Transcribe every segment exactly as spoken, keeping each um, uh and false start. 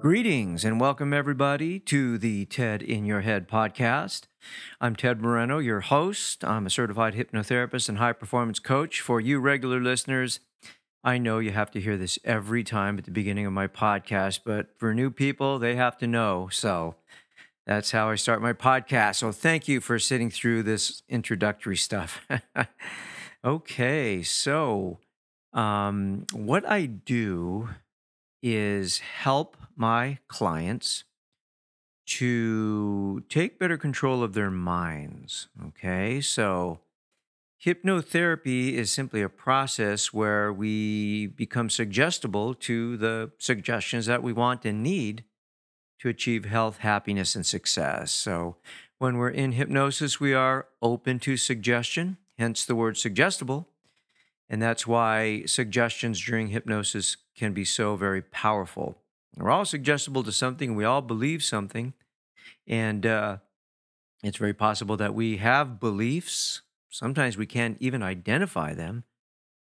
Greetings and welcome everybody to the TED in Your Head podcast. I'm Ted Moreno, your host. I'm a certified hypnotherapist and high-performance coach. For you regular listeners, I know you have to hear this every time at the beginning of my podcast, but for new people, they have to know. So that's how I start my podcast. So thank you for sitting through this introductory stuff. Okay, so um, what I do is help my clients to take better control of their minds, okay? So hypnotherapy is simply a process where we become suggestible to the suggestions that we want and need to achieve health, happiness, and success. So when we're in hypnosis, we are open to suggestion, hence the word suggestible. And that's why suggestions during hypnosis can be so very powerful. We're all suggestible to something. We all believe something. And uh, it's very possible that we have beliefs. Sometimes we can't even identify them.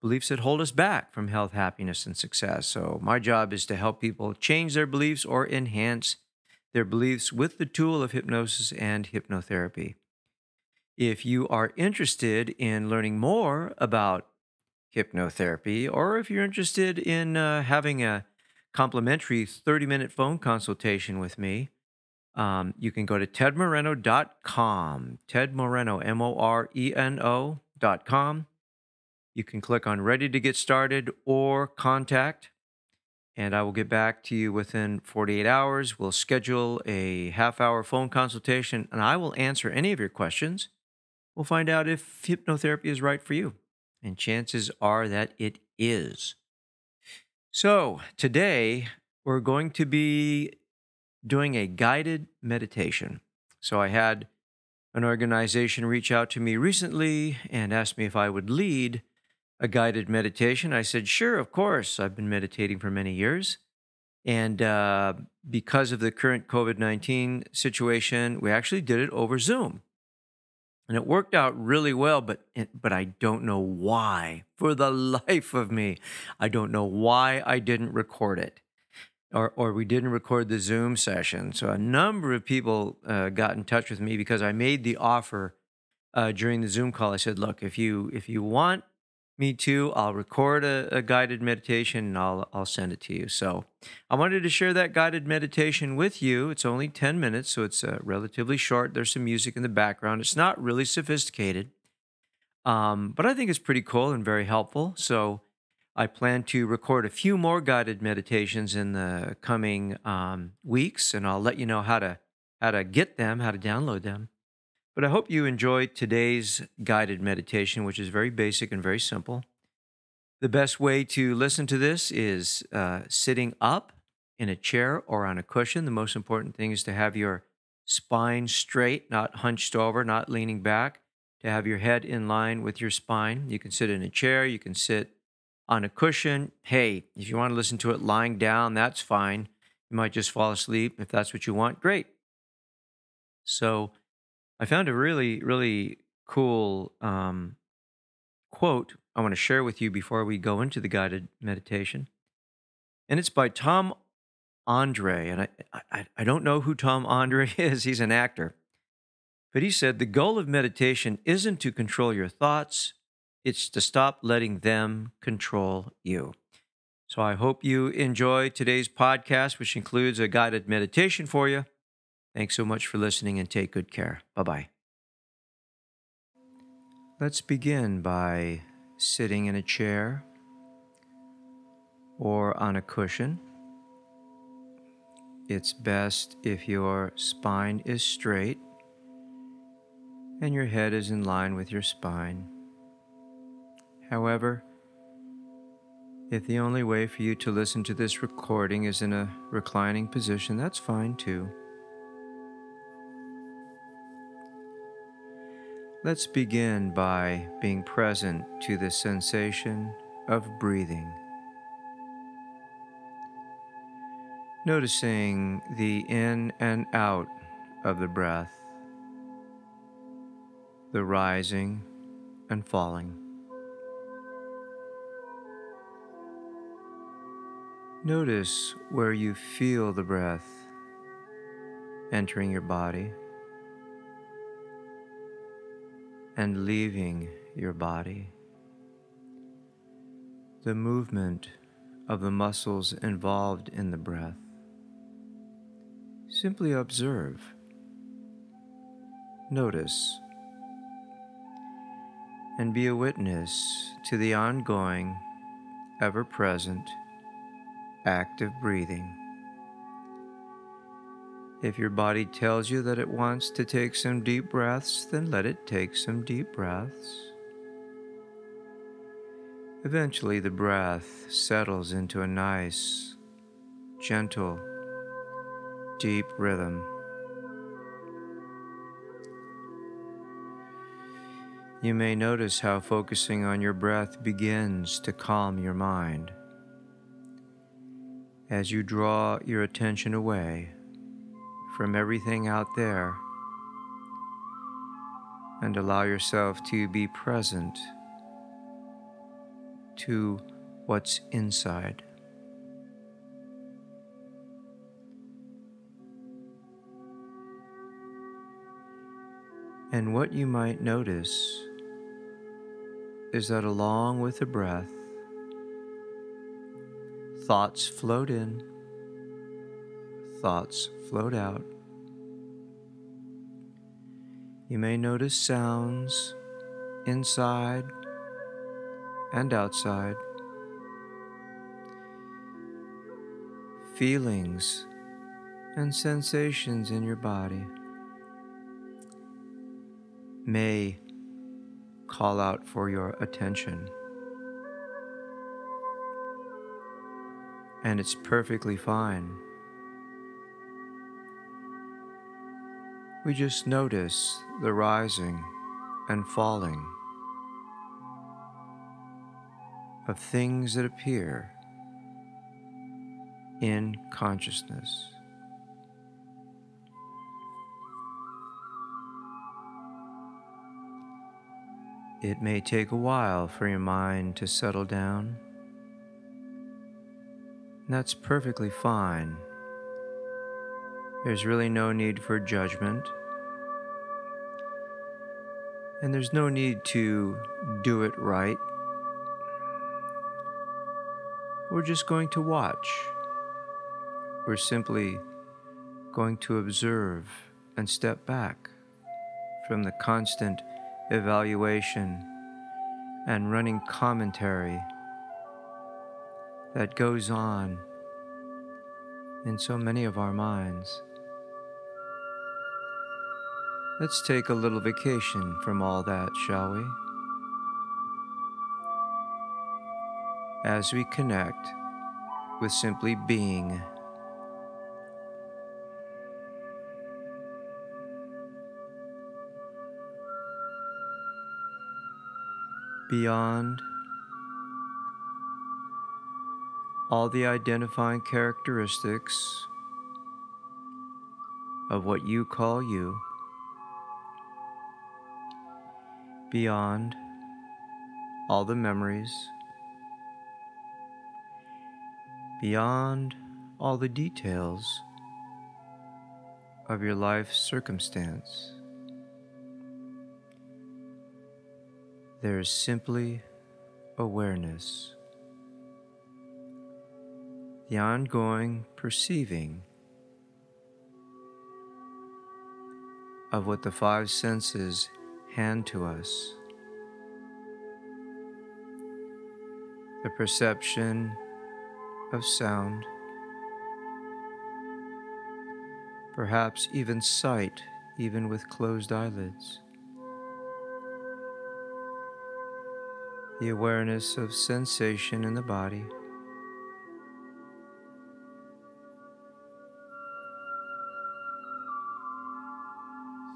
Beliefs that hold us back from health, happiness, and success. So my job is to help people change their beliefs or enhance their beliefs with the tool of hypnosis and hypnotherapy. If you are interested in learning more about hypnotherapy, or if you're interested in uh, having a complimentary thirty-minute phone consultation with me, um, you can go to ted moreno dot com, Ted Moreno, M O R E N O dot com. You can click on Ready to Get Started or Contact, and I will get back to you within forty-eight hours. We'll schedule a half-hour phone consultation, and I will answer any of your questions. We'll find out if hypnotherapy is right for you. And chances are that it is. So today, we're going to be doing a guided meditation. So I had an organization reach out to me recently and asked me if I would lead a guided meditation. I said, sure, of course. I've been meditating for many years. And uh, because of the current covid nineteen situation, we actually did it over Zoom. And it worked out really well, but but I don't know why. For the life of me, I don't know why I didn't record it, or or we didn't record the Zoom session. So a number of people uh, got in touch with me because I made the offer uh, during the Zoom call. I said, "Look, if you if you want me to, I'll record a, a guided meditation and I'll I'll send it to you." So I wanted to share that guided meditation with you. It's only ten minutes, so it's uh, relatively short. There's some music in the background. It's not really sophisticated, um, but I think it's pretty cool and very helpful. So I plan to record a few more guided meditations in the coming um, weeks, and I'll let you know how to how to get them, how to download them. But I hope you enjoy today's guided meditation, which is very basic and very simple. The best way to listen to this is uh, sitting up in a chair or on a cushion. The most important thing is to have your spine straight, not hunched over, not leaning back, to have your head in line with your spine. You can sit in a chair. You can sit on a cushion. Hey, if you want to listen to it lying down, that's fine. You might just fall asleep. If that's what you want, great. So I found a really, really cool um, quote I want to share with you before we go into the guided meditation. And it's by Tom Andre. And I, I, I don't know who Tom Andre is. He's an actor. But he said, "The goal of meditation isn't to control your thoughts. It's to stop letting them control you." So I hope you enjoy today's podcast, which includes a guided meditation for you. Thanks so much for listening and take good care. Bye-bye. Let's begin by sitting in a chair or on a cushion. It's best if your spine is straight and your head is in line with your spine. However, If the only way for you to listen to this recording is in a reclining position, that's fine too. Let's begin by being present to the sensation of breathing. Noticing the in and out of the breath, the rising and falling. Notice where you feel the breath entering your body and leaving your body, the movement of the muscles involved in the breath. Simply observe, notice, and be a witness to the ongoing, ever-present, active breathing. If your body tells you that it wants to take some deep breaths, then let it take some deep breaths. Eventually, the breath settles into a nice, gentle, deep rhythm. You may notice how focusing on your breath begins to calm your mind. As you draw your attention away from everything out there and allow yourself to be present to what's inside. And what you might notice is that along with the breath, thoughts float in, thoughts float out. You may notice sounds inside and outside, feelings and sensations in your body. May call out for your attention. And it's perfectly fine. We just notice the rising and falling of things that appear in consciousness. It may take a while for your mind to settle down. That's perfectly fine. There's really no need for judgment. And there's no need to do it right. We're just going to watch. We're simply going to observe and step back from the constant evaluation and running commentary that goes on in so many of our minds. Let's take a little vacation from all that, shall we? As we connect with simply being. Beyond all the identifying characteristics of what you call you, beyond all the memories, beyond all the details of your life circumstance, there is simply awareness. The ongoing perceiving of what the five senses hand to us. The perception of sound, perhaps even sight, even with closed eyelids. the awareness of sensation in the body.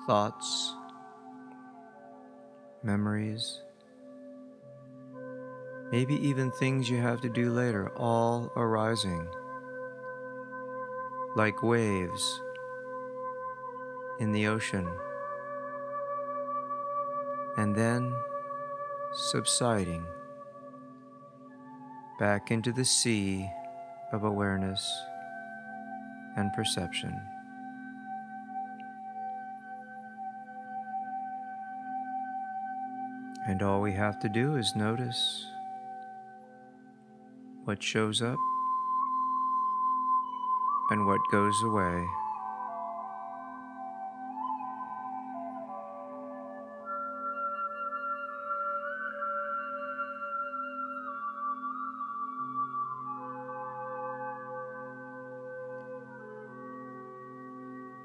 Thoughts, memories, maybe even things you have to do later, all arising like waves in the ocean and then subsiding back into the sea of awareness and perception. And all we have to do is notice what shows up and what goes away.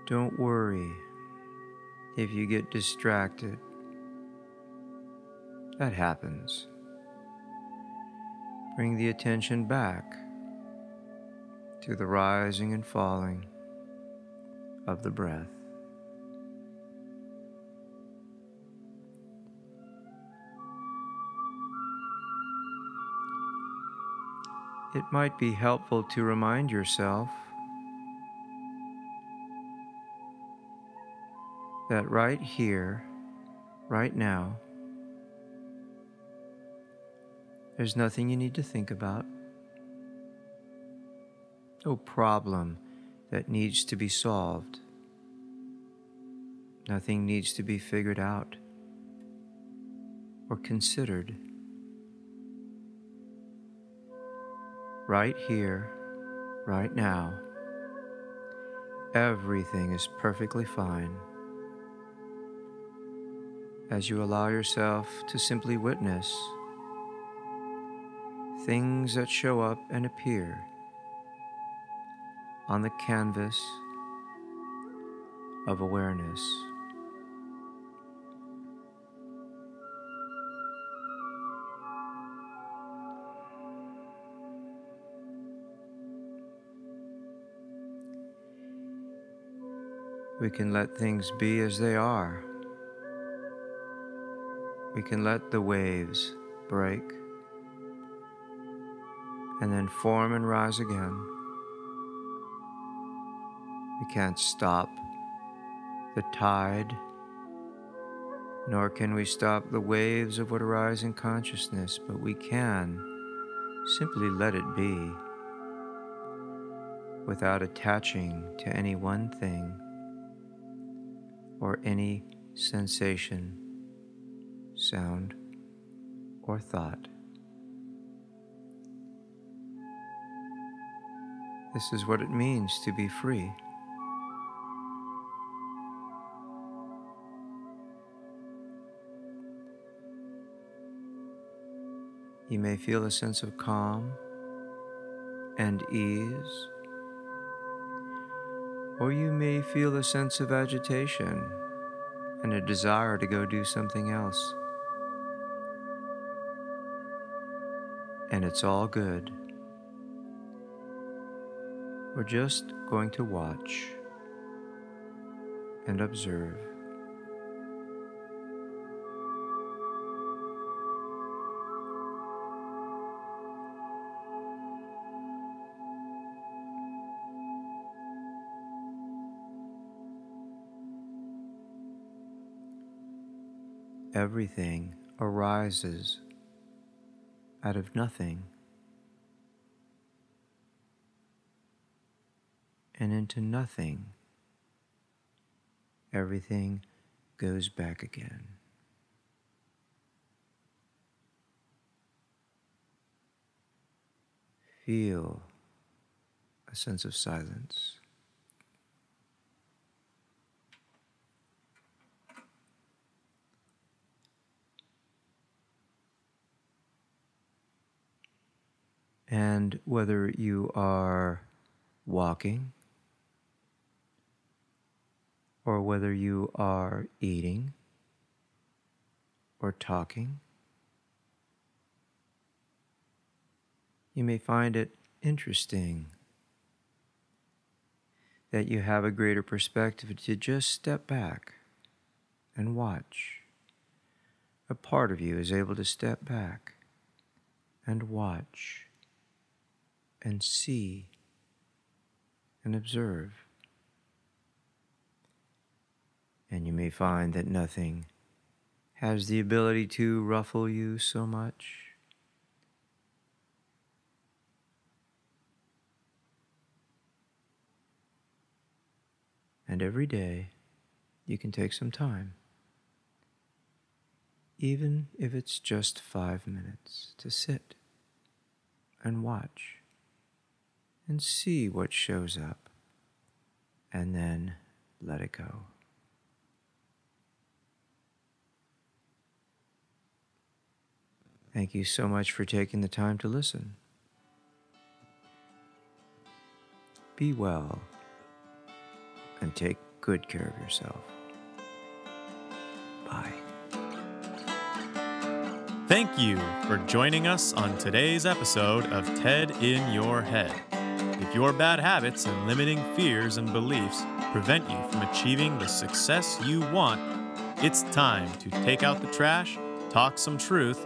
Don't worry if you get distracted. That happens. Bring the attention back to the rising and falling of the breath. It might be helpful to remind yourself that right here, right now, there's nothing you need to think about, no problem that needs to be solved, nothing needs to be figured out or considered. Right here, right now, everything is perfectly fine as you allow yourself to simply witness things that show up and appear on the canvas of awareness. We can let things be as they are. We can let the waves break and then form and rise again. We can't stop the tide, nor can we stop the waves of what arise in consciousness, but we can simply let it be without attaching to any one thing or any sensation, sound, or thought. This is what it means to be free. You may feel a sense of calm and ease, or you may feel a sense of agitation and a desire to go do something else. And it's all good. We're just going to watch and observe. Everything arises out of nothing and into nothing. Everything goes back again. Feel a sense of silence. And whether you are walking, or whether you are eating, or talking, You may find it interesting that you have a greater perspective to just step back and watch. A part of you is able to step back and watch and see and observe. And you may find that nothing has the ability to ruffle you so much. And every day, you can take some time, even if it's just five minutes, to sit and watch and see what shows up, and then let it go. Thank you so much for taking the time to listen. Be well. And take good care of yourself. Bye. Thank you for joining us on today's episode of TED in Your Head. If your bad habits and limiting fears and beliefs prevent you from achieving the success you want, it's time to take out the trash, talk some truth,